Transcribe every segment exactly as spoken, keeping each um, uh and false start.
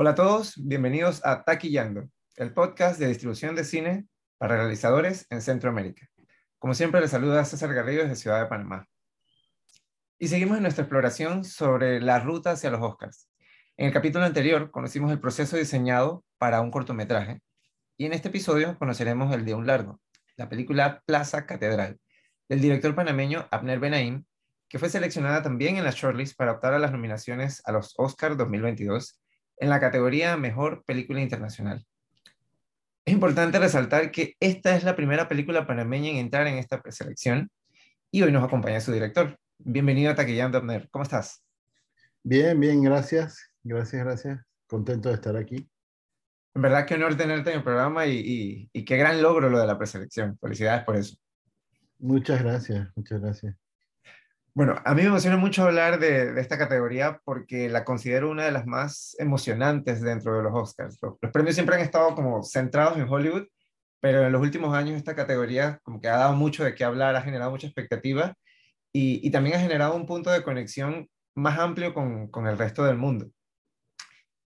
Hola a todos, bienvenidos a Taquillando, el podcast de distribución de cine para realizadores en Centroamérica. Como siempre, les saluda César Garrido desde Ciudad de Panamá. Y seguimos en nuestra exploración sobre la ruta hacia los Oscars. En el capítulo anterior conocimos el proceso diseñado para un cortometraje y en este episodio conoceremos el de un largo, la película Plaza Catedral, del director panameño Abner Benaim, que fue seleccionada también en la shortlist para optar a las nominaciones a los Oscars dos mil veintidós en la categoría Mejor Película Internacional. Es importante resaltar que esta es la primera película panameña en entrar en esta preselección y hoy nos acompaña su director. Bienvenido a Taquillando, Abner. ¿Cómo estás? Bien, bien, gracias. Gracias, gracias. Contento de estar aquí. En verdad, qué honor tenerte en el programa y, y, y qué gran logro lo de la preselección. Felicidades por eso. Muchas gracias, muchas gracias. Bueno, a mí me emociona mucho hablar de, de esta categoría porque la considero una de las más emocionantes dentro de los Oscars. Los, los premios siempre han estado como centrados en Hollywood, pero en los últimos años esta categoría como que ha dado mucho de qué hablar, ha generado mucha expectativa y, y también ha generado un punto de conexión más amplio con, con el resto del mundo.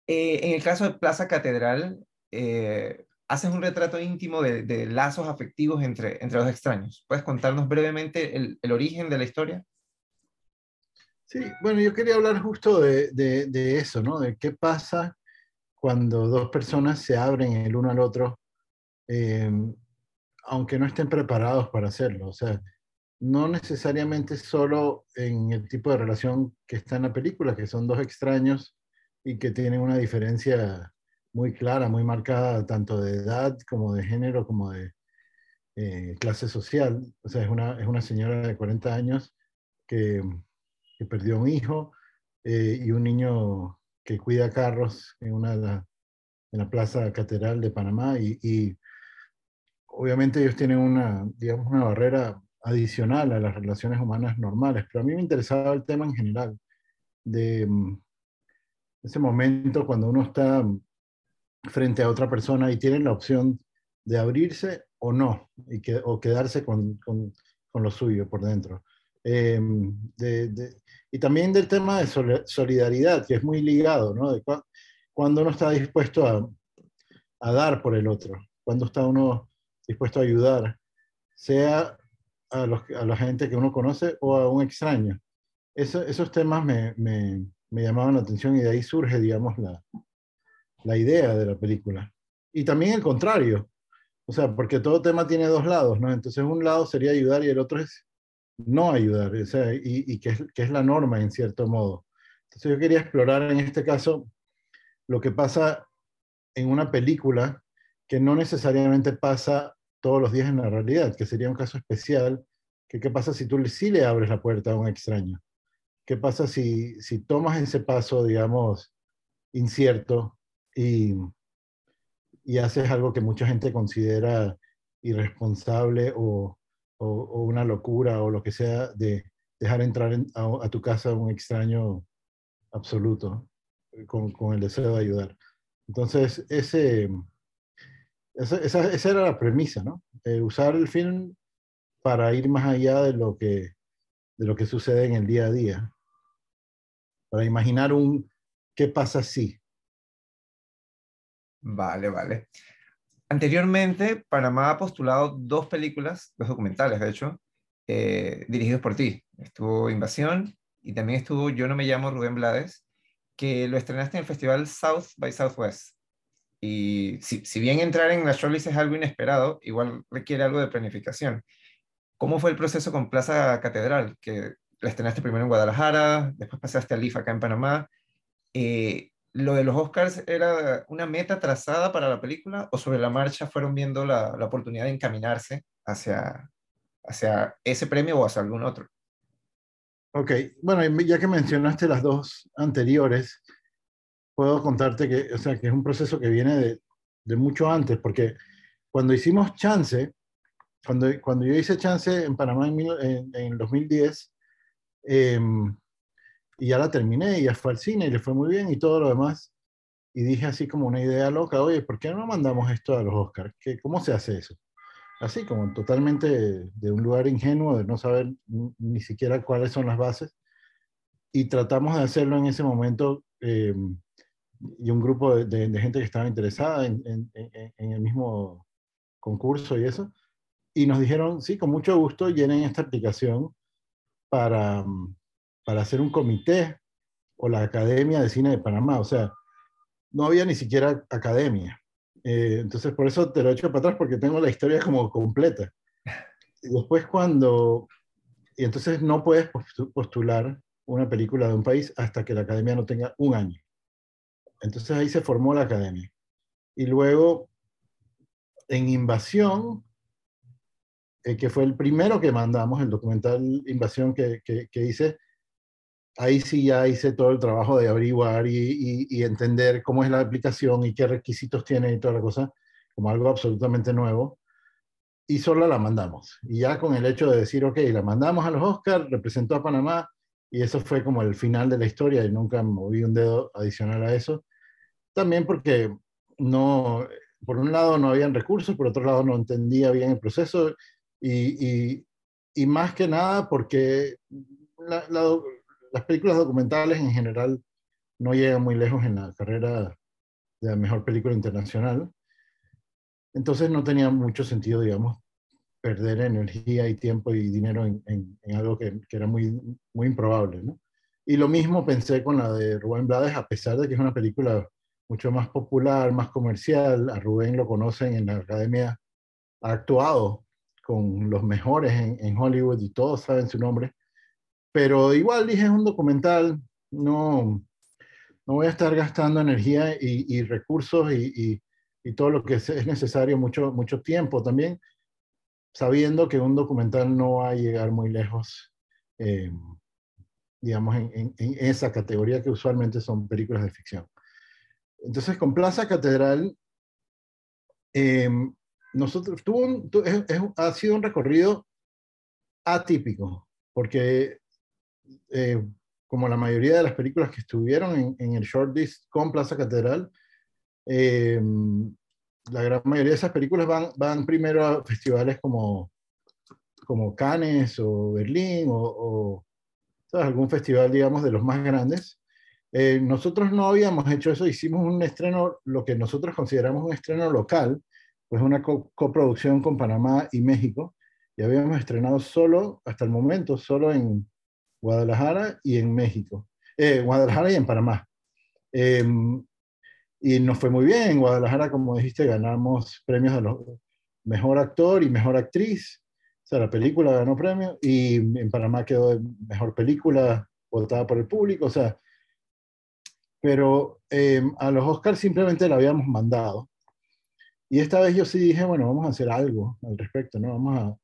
Eh, en el caso de Plaza Catedral, eh, haces un retrato íntimo de, de lazos afectivos entre, entre los extraños. ¿Puedes contarnos brevemente el, el origen de la historia? Sí, bueno, yo quería hablar justo de, de, de eso, ¿no? De qué pasa cuando dos personas se abren el uno al otro, eh, aunque no estén preparados para hacerlo. O sea, no necesariamente solo en el tipo de relación que está en la película, que son dos extraños y que tienen una diferencia muy clara, muy marcada, tanto de edad como de género, como de eh, clase social. O sea, es una, es una señora de cuarenta años que... que perdió un hijo eh, y un niño que cuida carros en, una, en la Plaza Catedral de Panamá. Y, y obviamente ellos tienen una, digamos, una barrera adicional a las relaciones humanas normales. Pero a mí me interesaba el tema en general, de ese momento cuando uno está frente a otra persona y tiene la opción de abrirse o no, y que, o quedarse con, con, con lo suyo por dentro. Eh, de, de, y también del tema de solidaridad, que es muy ligado, ¿no? De cu- cuando uno está dispuesto a, a dar por el otro, cuando está uno dispuesto a ayudar, sea a, los, a la gente que uno conoce o a un extraño. Eso, esos temas me, me, me llamaban la atención y de ahí surge, digamos, la, la idea de la película. Y también el contrario, o sea, porque todo tema tiene dos lados, ¿no? Entonces un lado sería ayudar y el otro es no ayudar, o sea, y, y que, es, que es la norma en cierto modo. Entonces yo quería explorar en este caso lo que pasa en una película que no necesariamente pasa todos los días en la realidad, que sería un caso especial, que qué pasa si tú sí le abres la puerta a un extraño, qué pasa si, si tomas ese paso, digamos, incierto y, y haces algo que mucha gente considera irresponsable o O, o una locura o lo que sea, de dejar entrar en, a, a tu casa un extraño absoluto con, con el deseo de ayudar. Entonces, ese, esa, esa, esa era la premisa, ¿no? Eh, usar el film para ir más allá de lo, que, de lo que sucede en el día a día, para imaginar un qué pasa si. Vale, vale. Anteriormente, Panamá ha postulado dos películas, dos documentales, de hecho, eh, dirigidos por ti. Estuvo Invasión y también estuvo Yo no me llamo Rubén Blades, que lo estrenaste en el festival South by Southwest. Y si, si bien entrar en la shortlist es algo inesperado, igual requiere algo de planificación. ¿Cómo fue el proceso con Plaza Catedral? Que la estrenaste primero en Guadalajara, después pasaste a LIFF acá en Panamá. Eh, ¿Lo de los Oscars era una meta trazada para la película o sobre la marcha fueron viendo la, la oportunidad de encaminarse hacia, hacia ese premio o hacia algún otro? Ok, bueno, ya que mencionaste las dos anteriores, puedo contarte que, o sea, que es un proceso que viene de, de mucho antes, porque cuando hicimos Chance, cuando, cuando yo hice Chance en Panamá en, mil, en, en dos mil diez, eh, y ya la terminé, y ya fue al cine, y le fue muy bien, y todo lo demás. Y dije así como una idea loca, oye, ¿por qué no mandamos esto a los Oscars? ¿Qué, ¿Cómo se hace eso? Así como totalmente de un lugar ingenuo, de no saber ni siquiera cuáles son las bases. Y tratamos de hacerlo en ese momento eh, y un grupo de, de, de gente que estaba interesada en, en, en, en el mismo concurso y eso, y nos dijeron, sí, con mucho gusto llenen esta aplicación para, para hacer un comité o la Academia de Cine de Panamá. O sea, no había ni siquiera academia. Eh, entonces, por eso te lo echo para atrás, porque tengo la historia como completa. Y después cuando... Y entonces no puedes postular una película de un país hasta que la academia no tenga un año. Entonces ahí se formó la academia. Y luego, en Invasión, eh, que fue el primero que mandamos, el documental Invasión que, que, que hice, ahí sí ya hice todo el trabajo de averiguar y, y, y entender cómo es la aplicación y qué requisitos tiene y toda la cosa, como algo absolutamente nuevo. Y solo la mandamos. Y ya con el hecho de decir, ok, la mandamos a los Oscars, representó a Panamá, y eso fue como el final de la historia, y nunca moví un dedo adicional a eso. También porque, no, por un lado, no habían recursos, por otro lado, no entendía bien el proceso, y, y, y más que nada porque la, la, las películas documentales en general no llegan muy lejos en la carrera de la mejor película internacional. Entonces no tenía mucho sentido, digamos, perder energía y tiempo y dinero en, en, en algo que, que era muy, muy improbable, ¿no? Y lo mismo pensé con la de Rubén Blades, a pesar de que es una película mucho más popular, más comercial. A Rubén lo conocen en la academia, ha actuado con los mejores en, en Hollywood y todos saben su nombre. Pero igual dije, es un documental, no, no voy a estar gastando energía y, y recursos y, y y todo lo que es necesario, mucho, mucho tiempo también, sabiendo que un documental no va a llegar muy lejos, eh, digamos, en, en, en esa categoría que usualmente son películas de ficción. Entonces, con Plaza Catedral, eh, nosotros, tuvo un, tu, es, es, ha sido un recorrido atípico, porque eh, como la mayoría de las películas que estuvieron en, en el shortlist con Plaza Catedral, Eh, la gran mayoría de esas películas van, van primero a festivales como, como Cannes o Berlín o, o ¿sabes? Algún festival, digamos, de los más grandes. Eh, nosotros no habíamos hecho eso, hicimos un estreno, lo que nosotros consideramos un estreno local, pues una co coproducción con Panamá y México, y habíamos estrenado solo, hasta el momento, solo en Guadalajara y en México, eh, Guadalajara y en Panamá. Eh, Y nos fue muy bien. En Guadalajara, como dijiste, ganamos premios de los mejor actor y mejor actriz. O sea, la película ganó premio. Y en Panamá quedó de mejor película votada por el público. O sea, pero eh, a los Oscars simplemente la habíamos mandado. Y esta vez yo sí dije, bueno, vamos a hacer algo al respecto, ¿no? Vamos a,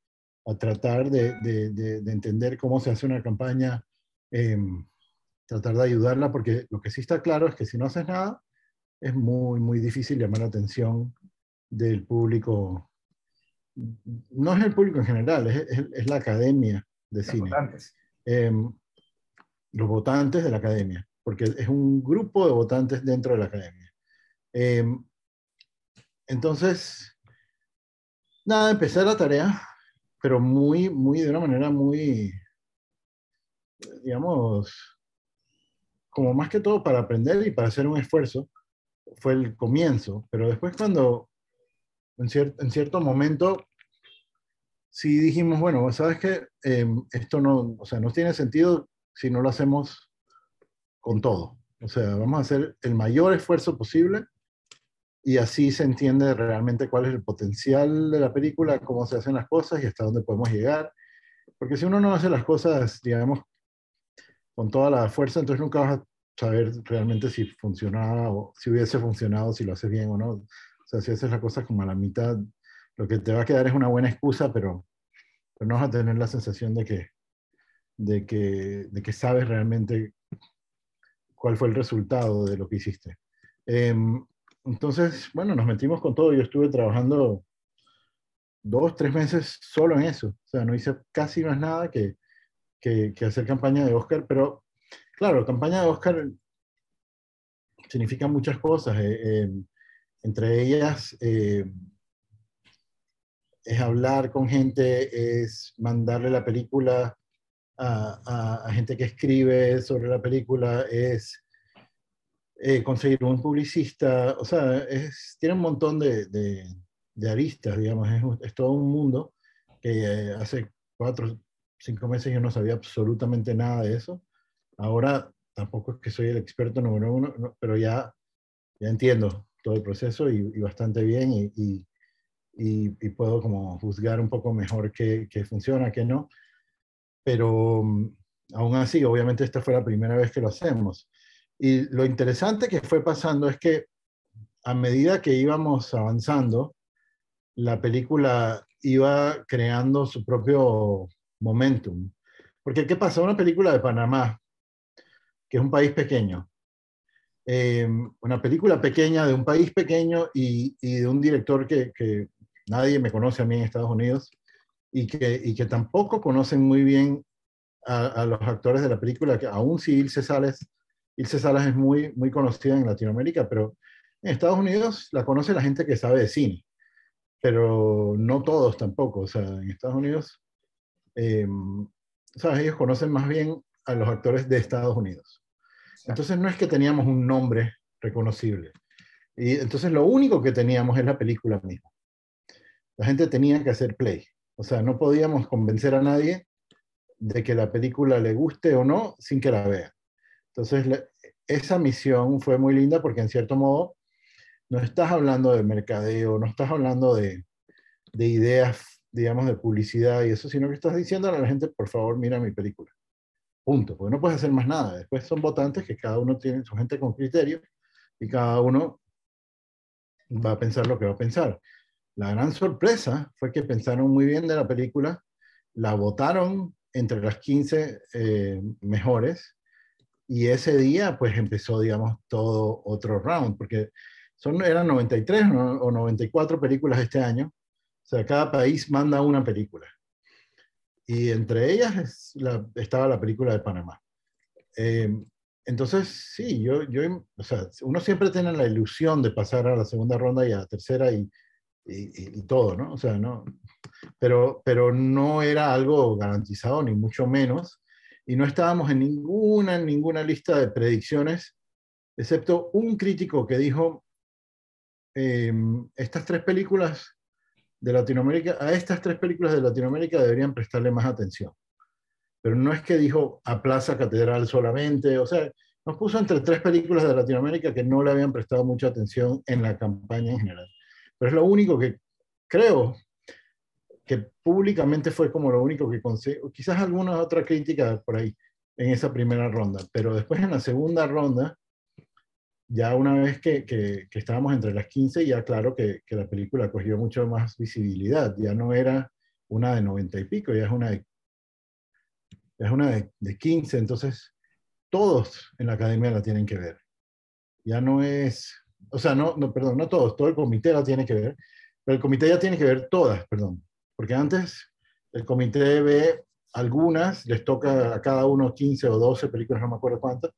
a tratar de, de, de, de entender cómo se hace una campaña, eh, tratar de ayudarla, porque lo que sí está claro es que si no haces nada, es muy, muy difícil llamar la atención del público. No es el público en general, es, es, es la academia de los cine. Votantes. Eh, los votantes de la academia, porque es un grupo de votantes dentro de la academia. Eh, entonces, nada, empecé la tarea, pero muy, muy, de una manera muy, digamos, como más que todo para aprender y para hacer un esfuerzo. Fue el comienzo, pero después cuando en, cier en cierto momento sí dijimos, bueno, sabes que eh, esto no, o sea, no tiene sentido si no lo hacemos con todo. O sea, vamos a hacer el mayor esfuerzo posible y así se entiende realmente cuál es el potencial de la película, cómo se hacen las cosas y hasta dónde podemos llegar. Porque si uno no hace las cosas, digamos, con toda la fuerza, entonces nunca vas a saber realmente si funcionaba o si hubiese funcionado, si lo haces bien o no. O sea, si haces las cosas como a la mitad, lo que te va a quedar es una buena excusa, pero, pero no vas a tener la sensación de que, de, que, de que sabes realmente cuál fue el resultado de lo que hiciste. Eh, entonces, bueno, nos metimos con todo. Yo estuve trabajando dos, tres meses solo en eso. O sea, no hice casi más nada que, que, que hacer campaña de Oscar, pero claro, campaña de Oscar significa muchas cosas. Eh, eh, entre ellas eh, es hablar con gente, es mandarle la película a, a, a gente que escribe sobre la película, es eh, conseguir un publicista, o sea, es, tiene un montón de, de, de aristas, digamos, es, es todo un mundo que eh, hace cuatro, cinco meses yo no sabía absolutamente nada de eso. Ahora tampoco es que soy el experto número uno, no, pero ya, ya entiendo todo el proceso y, y bastante bien y, y, y, y puedo como juzgar un poco mejor qué, qué funciona, qué no. Pero um, aún así, obviamente esta fue la primera vez que lo hacemos. Y lo interesante que fue pasando es que a medida que íbamos avanzando, la película iba creando su propio momentum. Porque ¿qué pasa? Una película de Panamá, que es un país pequeño, eh, una película pequeña de un país pequeño y, y de un director que, que nadie me conoce a mí en Estados Unidos y que, y que tampoco conocen muy bien a, a los actores de la película, que aún si Ilse Salas, Ilse Salas es muy, muy conocida en Latinoamérica, pero en Estados Unidos la conoce la gente que sabe de cine, pero no todos tampoco. O sea, en Estados Unidos, eh, ¿sabes? Ellos conocen más bien a los actores de Estados Unidos. Entonces no es que teníamos un nombre reconocible. Y entonces lo único que teníamos es la película misma. La gente tenía que hacer play. O sea, no podíamos convencer a nadie de que la película le guste o no sin que la vea. Entonces la, esa misión fue muy linda porque en cierto modo no estás hablando de mercadeo, no estás hablando de, de ideas, digamos, de publicidad y eso, sino que estás diciendo a la gente, por favor, mira mi película. Punto, porque no puedes hacer más nada. Después son votantes que cada uno tiene su gente con criterio y cada uno va a pensar lo que va a pensar. La gran sorpresa fue que pensaron muy bien de la película, la votaron entre las quince eh, mejores y ese día pues empezó, digamos, todo otro round, porque son, eran noventa y tres o noventa y cuatro películas este año, o sea, cada país manda una película. Y entre ellas es la, estaba la película de Panamá. Eh, entonces, sí, yo, yo, o sea, uno siempre tiene la ilusión de pasar a la segunda ronda y a la tercera y, y, y todo, ¿no? O sea, no, pero, pero no era algo garantizado, ni mucho menos. Y no estábamos en ninguna, ninguna lista de predicciones, excepto un crítico que dijo, eh, estas tres películas de Latinoamérica, a estas tres películas de Latinoamérica deberían prestarle más atención. Pero no es que dijo a Plaza Catedral solamente, o sea, nos puso entre tres películas de Latinoamérica que no le habían prestado mucha atención en la campaña en general. Pero es lo único que creo que públicamente fue como lo único que consiguió, quizás alguna otra crítica por ahí en esa primera ronda, pero después en la segunda ronda, ya una vez que, que, que estábamos entre las quince, ya claro que, que la película cogió mucho más visibilidad. Ya no era una de noventa y pico, ya es una de, ya es una de, de quince. Entonces, todos en la academia la tienen que ver. Ya no es... O sea, no, no, perdón, no todos. Todo el comité la tiene que ver. Pero el comité ya tiene que ver todas, perdón. Porque antes el comité ve algunas, les toca a cada uno quince o doce películas, no me acuerdo cuántas.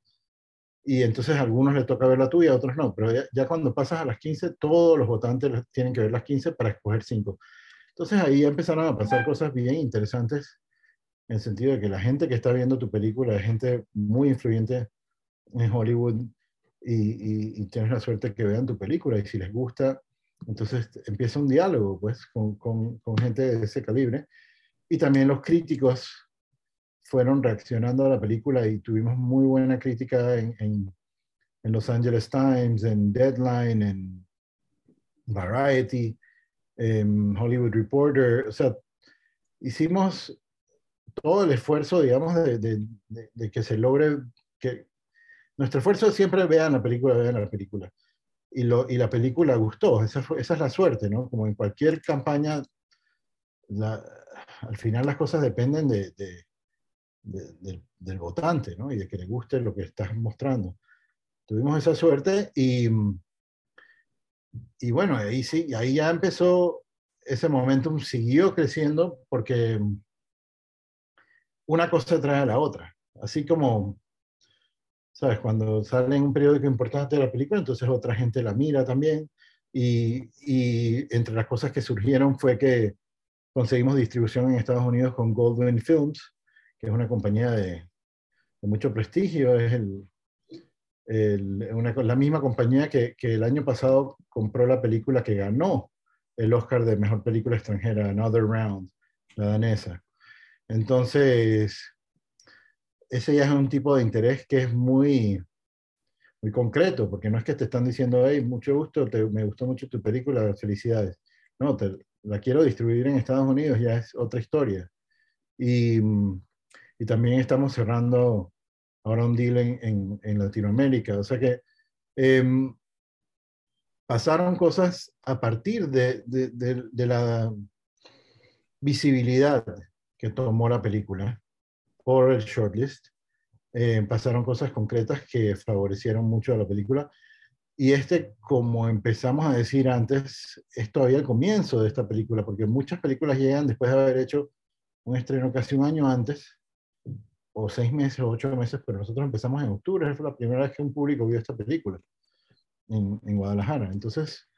Y entonces a algunos les toca ver la tuya, a otros no. Pero ya, ya cuando pasas a las quince, todos los votantes tienen que ver las quince para escoger cinco. Entonces ahí empezaron a pasar cosas bien interesantes, en el sentido de que la gente que está viendo tu película es gente muy influyente en Hollywood y, y, y tienes la suerte que vean tu película. Y si les gusta, entonces empieza un diálogo pues, con, con, con gente de ese calibre. Y también los críticos fueron reaccionando a la película y tuvimos muy buena crítica en, en, en Los Angeles Times, en Deadline, en Variety, en Hollywood Reporter. O sea, hicimos todo el esfuerzo, digamos, de, de, de, de que se logre que... Nuestro esfuerzo siempre vean la película, vean la película. Y, lo, y la película gustó. Esa, fue, esa es la suerte, ¿no? Como en cualquier campaña, la, al final las cosas dependen de... de De, de, del votante, ¿no? Y de que le guste lo que estás mostrando. Tuvimos esa suerte y, y bueno, ahí sí, ahí ya empezó, ese momentum siguió creciendo porque una cosa trae a la otra. Así como, ¿sabes? Cuando sale en un periódico importante de la película, entonces otra gente la mira también y, y entre las cosas que surgieron fue que conseguimos distribución en Estados Unidos con Goldwyn Films, que es una compañía de, de mucho prestigio, es el, el, una, la misma compañía que, que el año pasado compró la película que ganó el Oscar de Mejor Película Extranjera, Another Round, la danesa. Entonces, ese ya es un tipo de interés que es muy, muy concreto, porque no es que te están diciendo, hey, mucho gusto, te, me gustó mucho tu película, felicidades. No, te, la quiero distribuir en Estados Unidos, ya es otra historia. Y, y también estamos cerrando ahora un deal en, en, en Latinoamérica. O sea que eh, pasaron cosas a partir de, de, de, de la visibilidad que tomó la película por el shortlist. Eh, pasaron cosas concretas que favorecieron mucho a la película. Y este, como empezamos a decir antes, es todavía el comienzo de esta película, porque muchas películas llegan después de haber hecho un estreno casi un año antes, o seis meses, o ocho meses, pero nosotros empezamos en octubre, fue la primera vez que un público vio esta película en, en Guadalajara. Entonces,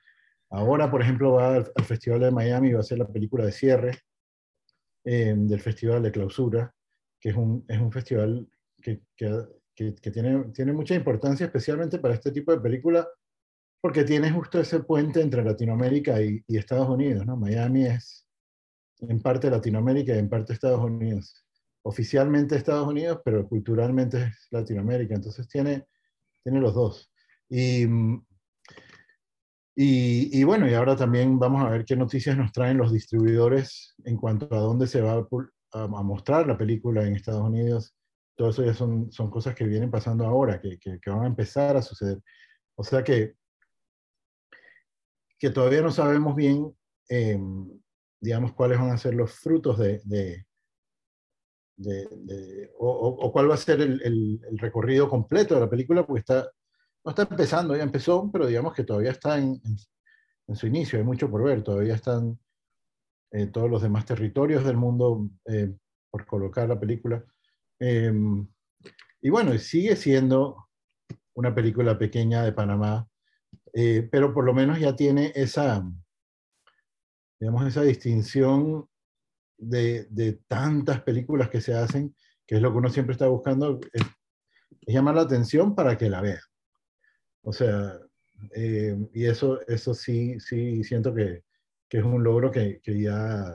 ahora, por ejemplo, va al, al Festival de Miami, va a ser la película de cierre eh, del Festival de Clausura, que es un, es un festival que... que que, que tiene, tiene mucha importancia, especialmente para este tipo de película, porque tiene justo ese puente entre Latinoamérica y, y Estados Unidos, ¿no? Miami es en parte Latinoamérica y en parte Estados Unidos. Oficialmente Estados Unidos, pero culturalmente es Latinoamérica, entonces tiene, tiene los dos. Y, y, y bueno, y ahora también vamos a ver qué noticias nos traen los distribuidores en cuanto a dónde se va a, a, a mostrar la película en Estados Unidos. Todo eso ya son, son cosas que vienen pasando ahora, que, que, que van a empezar a suceder. O sea que, que todavía no sabemos bien, eh, digamos, cuáles van a ser los frutos de, de, de, de o, o cuál va a ser el, el, el recorrido completo de la película, porque está, no está empezando, ya empezó, pero digamos que todavía está en, en, en su inicio, hay mucho por ver, todavía están eh, todos los demás territorios del mundo eh, por colocar la película. Eh, y bueno, sigue siendo una película pequeña de Panamá, eh, pero por lo menos ya tiene esa, digamos, esa distinción de, de tantas películas que se hacen, que es lo que uno siempre está buscando, es, es llamar la atención para que la vean. O sea, eh, y eso, eso sí, sí siento que, que es un logro que, que ya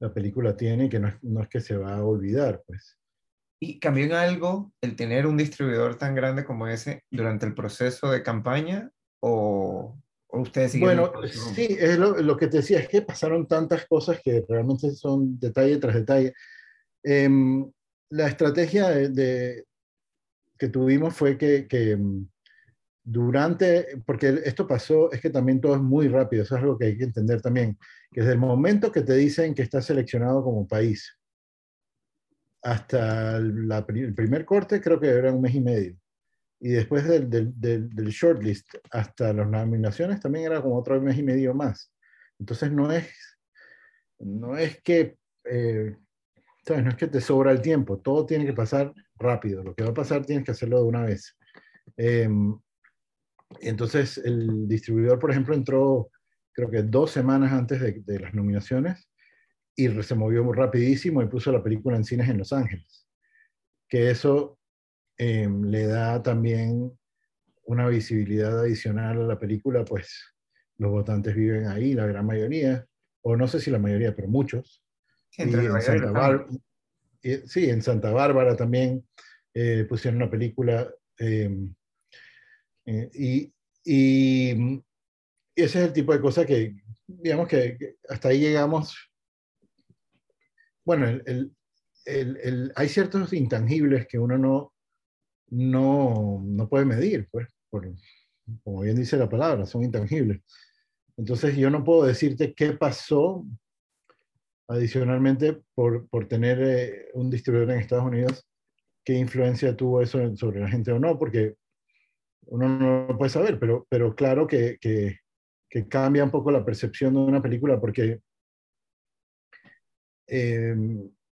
la película tiene y que no es, no es que se va a olvidar, pues. Y cambió en algo el tener un distribuidor tan grande como ese durante el proceso de campaña, o, o ustedes siguen. Bueno, sí, es lo, lo que te decía, es que pasaron tantas cosas que realmente son detalle tras detalle. Eh, la estrategia de, de, que tuvimos fue que, que durante, porque esto pasó, es que también todo es muy rápido, eso es algo que hay que entender también, que desde el momento que te dicen que estás seleccionado como país, hasta la, el primer corte creo que era un mes y medio. Y después del, del, del, del shortlist hasta las nominaciones también era como otro mes y medio más. Entonces no es, no es que, eh, ¿sabes? No es que te sobra el tiempo, todo tiene que pasar rápido. Lo que va a pasar tienes que hacerlo de una vez. Eh, entonces el distribuidor, por ejemplo, entró creo que dos semanas antes de, de las nominaciones, y se movió muy rapidísimo y puso la película en cines en Los Ángeles. Que eso eh, le da también una visibilidad adicional a la película, pues los votantes viven ahí, la gran mayoría, o no sé si la mayoría, pero muchos. Sí, y en, Santa Bar- y, sí en Santa Bárbara también eh, pusieron una película. Eh, eh, y, y, y ese es el tipo de cosa que, digamos que, que hasta ahí llegamos. Bueno, el, el, el, el, hay ciertos intangibles que uno no, no, no puede medir, pues, por, como bien dice la palabra, son intangibles. Entonces yo no puedo decirte qué pasó adicionalmente por, por tener eh, un distribuidor en Estados Unidos, qué influencia tuvo eso sobre la gente o no, porque uno no lo puede saber, pero, pero claro que, que, que cambia un poco la percepción de una película, porque... Eh,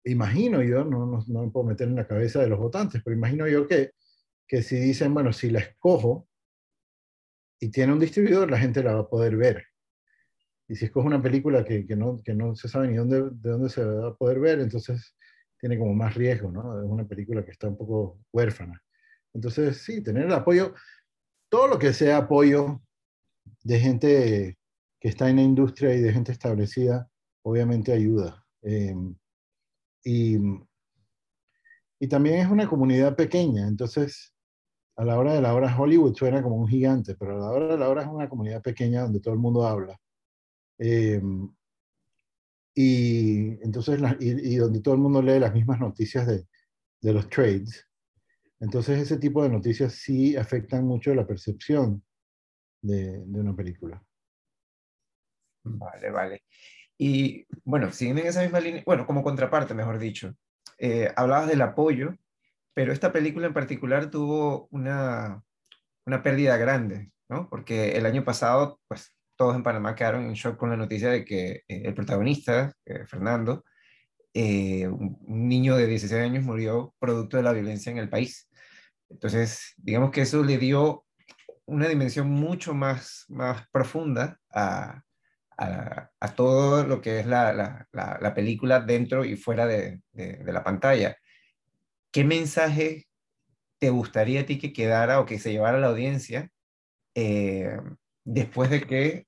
imagino yo, no, no, no me puedo meter en la cabeza de los votantes, pero imagino yo que, que si dicen, bueno, si la escojo y tiene un distribuidor, la gente la va a poder ver. Y si escojo una película que, que, no, que no se sabe ni dónde, de dónde se va a poder ver, entonces tiene como más riesgo, ¿no? Es una película que está un poco huérfana. Entonces, sí, tener el apoyo, todo lo que sea apoyo de gente que está en la industria y de gente establecida, obviamente ayuda. Eh, y, y también es una comunidad pequeña, entonces a la hora de la hora Hollywood suena como un gigante, pero a la hora de la hora es una comunidad pequeña donde todo el mundo habla. Eh, y, entonces, y, y donde todo el mundo lee las mismas noticias de, de los trades. Entonces ese tipo de noticias sí afectan mucho la percepción de, de una película. Vale, vale. Y bueno, siguiendo en esa misma línea, bueno, como contraparte, mejor dicho, eh, hablabas del apoyo, pero esta película en particular tuvo una, una pérdida grande, ¿no? Porque el año pasado, pues, todos en Panamá quedaron en shock con la noticia de que eh, el protagonista, eh, Fernando, eh, un, un niño de dieciséis años murió producto de la violencia en el país. Entonces, digamos que eso le dio una dimensión mucho más, más profunda a... A, a todo lo que es la, la, la, la película dentro y fuera de, de, de la pantalla. ¿Qué mensaje te gustaría a ti que quedara o que se llevara a la audiencia eh, después de que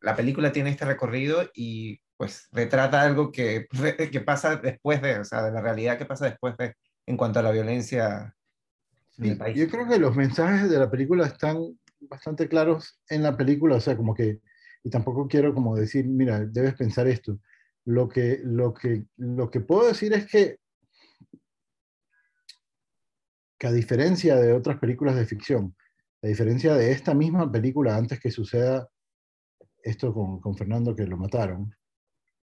la película tiene este recorrido y pues retrata algo que, que pasa después de, o sea, de la realidad que pasa después de, en cuanto a la violencia sí, en el país? Yo creo que los mensajes de la película están bastante claros en la película, o sea, como que y tampoco quiero como decir, mira, debes pensar esto. Lo que, lo que, lo que puedo decir es que, que a diferencia de otras películas de ficción, a diferencia de esta misma película antes que suceda esto con, con Fernando que lo mataron,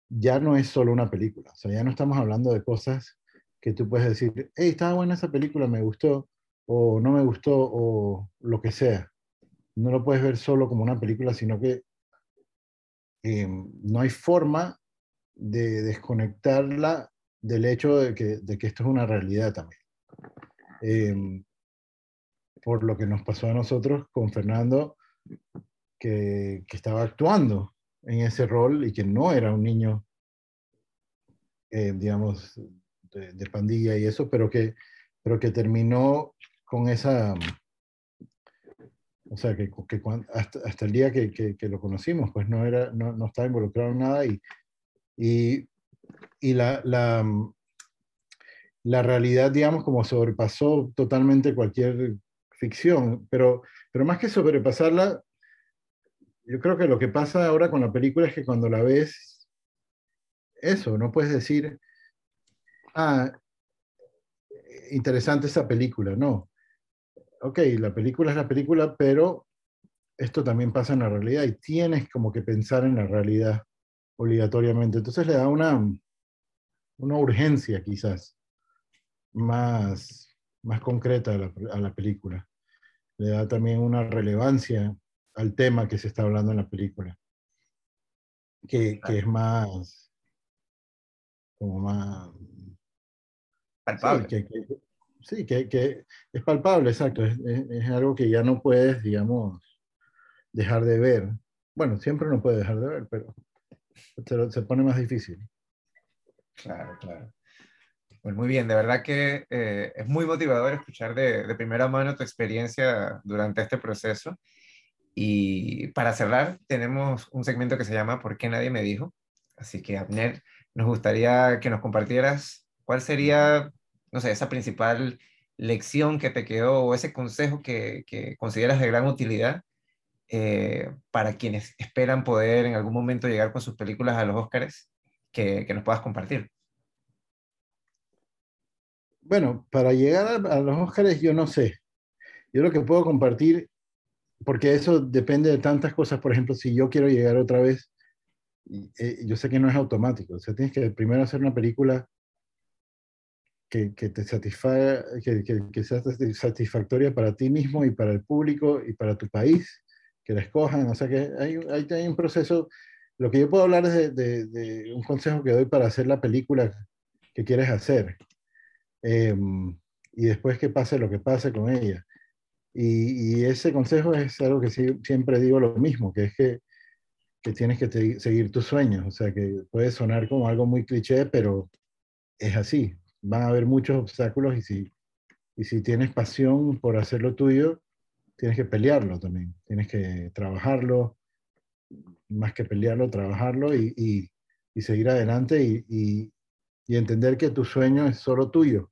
ya no es solo una película. O sea, ya no estamos hablando de cosas que tú puedes decir, hey, estaba buena esa película, me gustó, o no me gustó, o lo que sea. No lo puedes ver solo como una película, sino que Eh, no hay forma de desconectarla del hecho de que, de que esto es una realidad también. Eh, por lo que nos pasó a nosotros con Fernando, que, que estaba actuando en ese rol y que no era un niño, eh, digamos, de, de pandilla y eso, pero que, pero que terminó con esa... O sea, que, que cuando, hasta, hasta el día que, que, que lo conocimos, pues no, era, no, no estaba involucrado en nada y, y, y la, la, la realidad, digamos, como sobrepasó totalmente cualquier ficción. Pero, pero más que sobrepasarla, yo creo que lo que pasa ahora con la película es que cuando la ves, eso, no puedes decir, ah, interesante esa película, no. Ok, la película es la película, pero esto también pasa en la realidad y tienes como que pensar en la realidad obligatoriamente. Entonces le da una, una urgencia quizás más, más concreta a la, a la película. Le da también una relevancia al tema que se está hablando en la película, que, que es más... como más... palpable. Sí, que, que, Sí, que, que es palpable, exacto. Es, es, es algo que ya no puedes, digamos, dejar de ver. Bueno, siempre no puedes dejar de ver, pero se, se pone más difícil. Claro, claro. Pues muy bien, de verdad que eh, es muy motivador escuchar de, de primera mano tu experiencia durante este proceso. Y para cerrar, tenemos un segmento que se llama ¿Por qué nadie me dijo? Así que, Abner, nos gustaría que nos compartieras cuál sería... no sé, esa principal lección que te quedó o ese consejo que, que consideras de gran utilidad eh, para quienes esperan poder en algún momento llegar con sus películas a los Oscars, que, que nos puedas compartir. Bueno, para llegar a, a los Oscars yo no sé. Yo lo que puedo compartir, porque eso depende de tantas cosas, por ejemplo, si yo quiero llegar otra vez, eh, yo sé que no es automático, o sea, tienes que primero hacer una película Que, que, te satisfaga, que, que, que sea satisfactoria para ti mismo y para el público y para tu país, que la escojan. O sea que hay, hay, hay un proceso. Lo que yo puedo hablar es de, de, de un consejo que doy para hacer la película que quieres hacer. Eh, y después que pase lo que pase con ella. Y, y ese consejo es algo que sí, siempre digo lo mismo, que es que, que tienes que te, seguir tus sueños. O sea que puede sonar como algo muy cliché, pero es así. Van a haber muchos obstáculos y si, y Y si tienes pasión por hacer lo tuyo, tienes que pelearlo también. Tienes que trabajarlo, más que pelearlo, trabajarlo y, y, y seguir adelante y, y, y entender que tu sueño es solo tuyo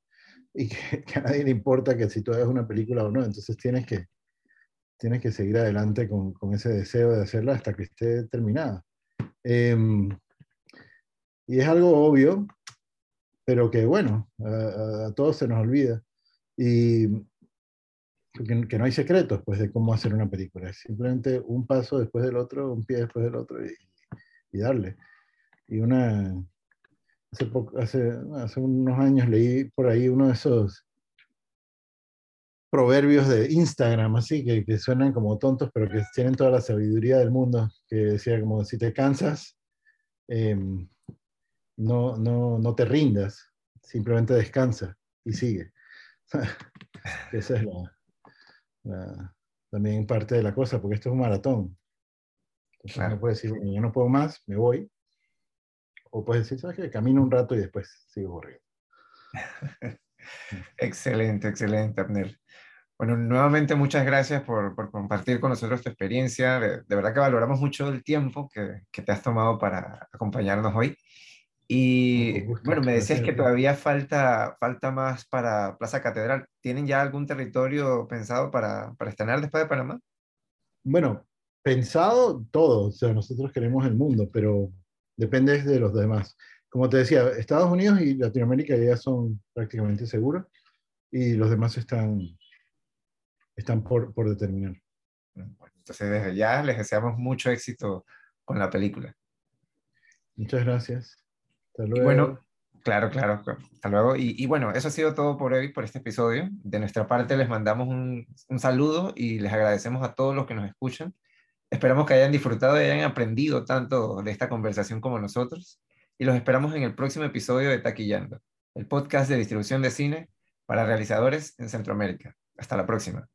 y que, que a nadie le importa que si tú hagas una película o no. Entonces tienes que, tienes que seguir adelante con, con ese deseo de hacerla hasta que esté terminada. Eh, y es algo obvio, pero que bueno, a, a todos se nos olvida. Y que, que no hay secretos pues, de cómo hacer una película. Es simplemente un paso después del otro, un pie después del otro y, y darle. Y una, hace, poco, hace, hace unos años leí por ahí uno de esos proverbios de Instagram, así que, que suenan como tontos, pero que tienen toda la sabiduría del mundo, que decía como, si te cansas, eh, no, no, no te rindas, simplemente descansa y sigue. Esa es la, la, también parte de la cosa, porque esto es un maratón. Entonces claro. No puedes decir, bueno, yo no puedo más, me voy. O puedes decir, ¿sabes qué? Camino un rato y después sigo corriendo. Excelente, excelente, Abner. Bueno, nuevamente muchas gracias por, por compartir con nosotros tu experiencia. De, de verdad que valoramos mucho el tiempo que, que te has tomado para acompañarnos hoy. Y bueno, me decías que todavía falta, falta más para Plaza Catedral. ¿Tienen ya algún territorio pensado para, para estrenar después de Panamá? Bueno, pensado todo. O sea, nosotros queremos el mundo, pero depende de los demás. Como te decía, Estados Unidos y Latinoamérica ya son prácticamente seguros y los demás están, están por, por determinar. Bueno, entonces desde ya les deseamos mucho éxito con la película. Muchas gracias. Y bueno, claro, claro, hasta luego. Y, y bueno, eso ha sido todo por hoy, por este episodio. De nuestra parte les mandamos un, un saludo y les agradecemos a todos los que nos escuchan. Esperamos que hayan disfrutado y hayan aprendido tanto de esta conversación como nosotros. Y los esperamos en el próximo episodio de Taquillando, el podcast de distribución de cine para realizadores en Centroamérica. Hasta la próxima.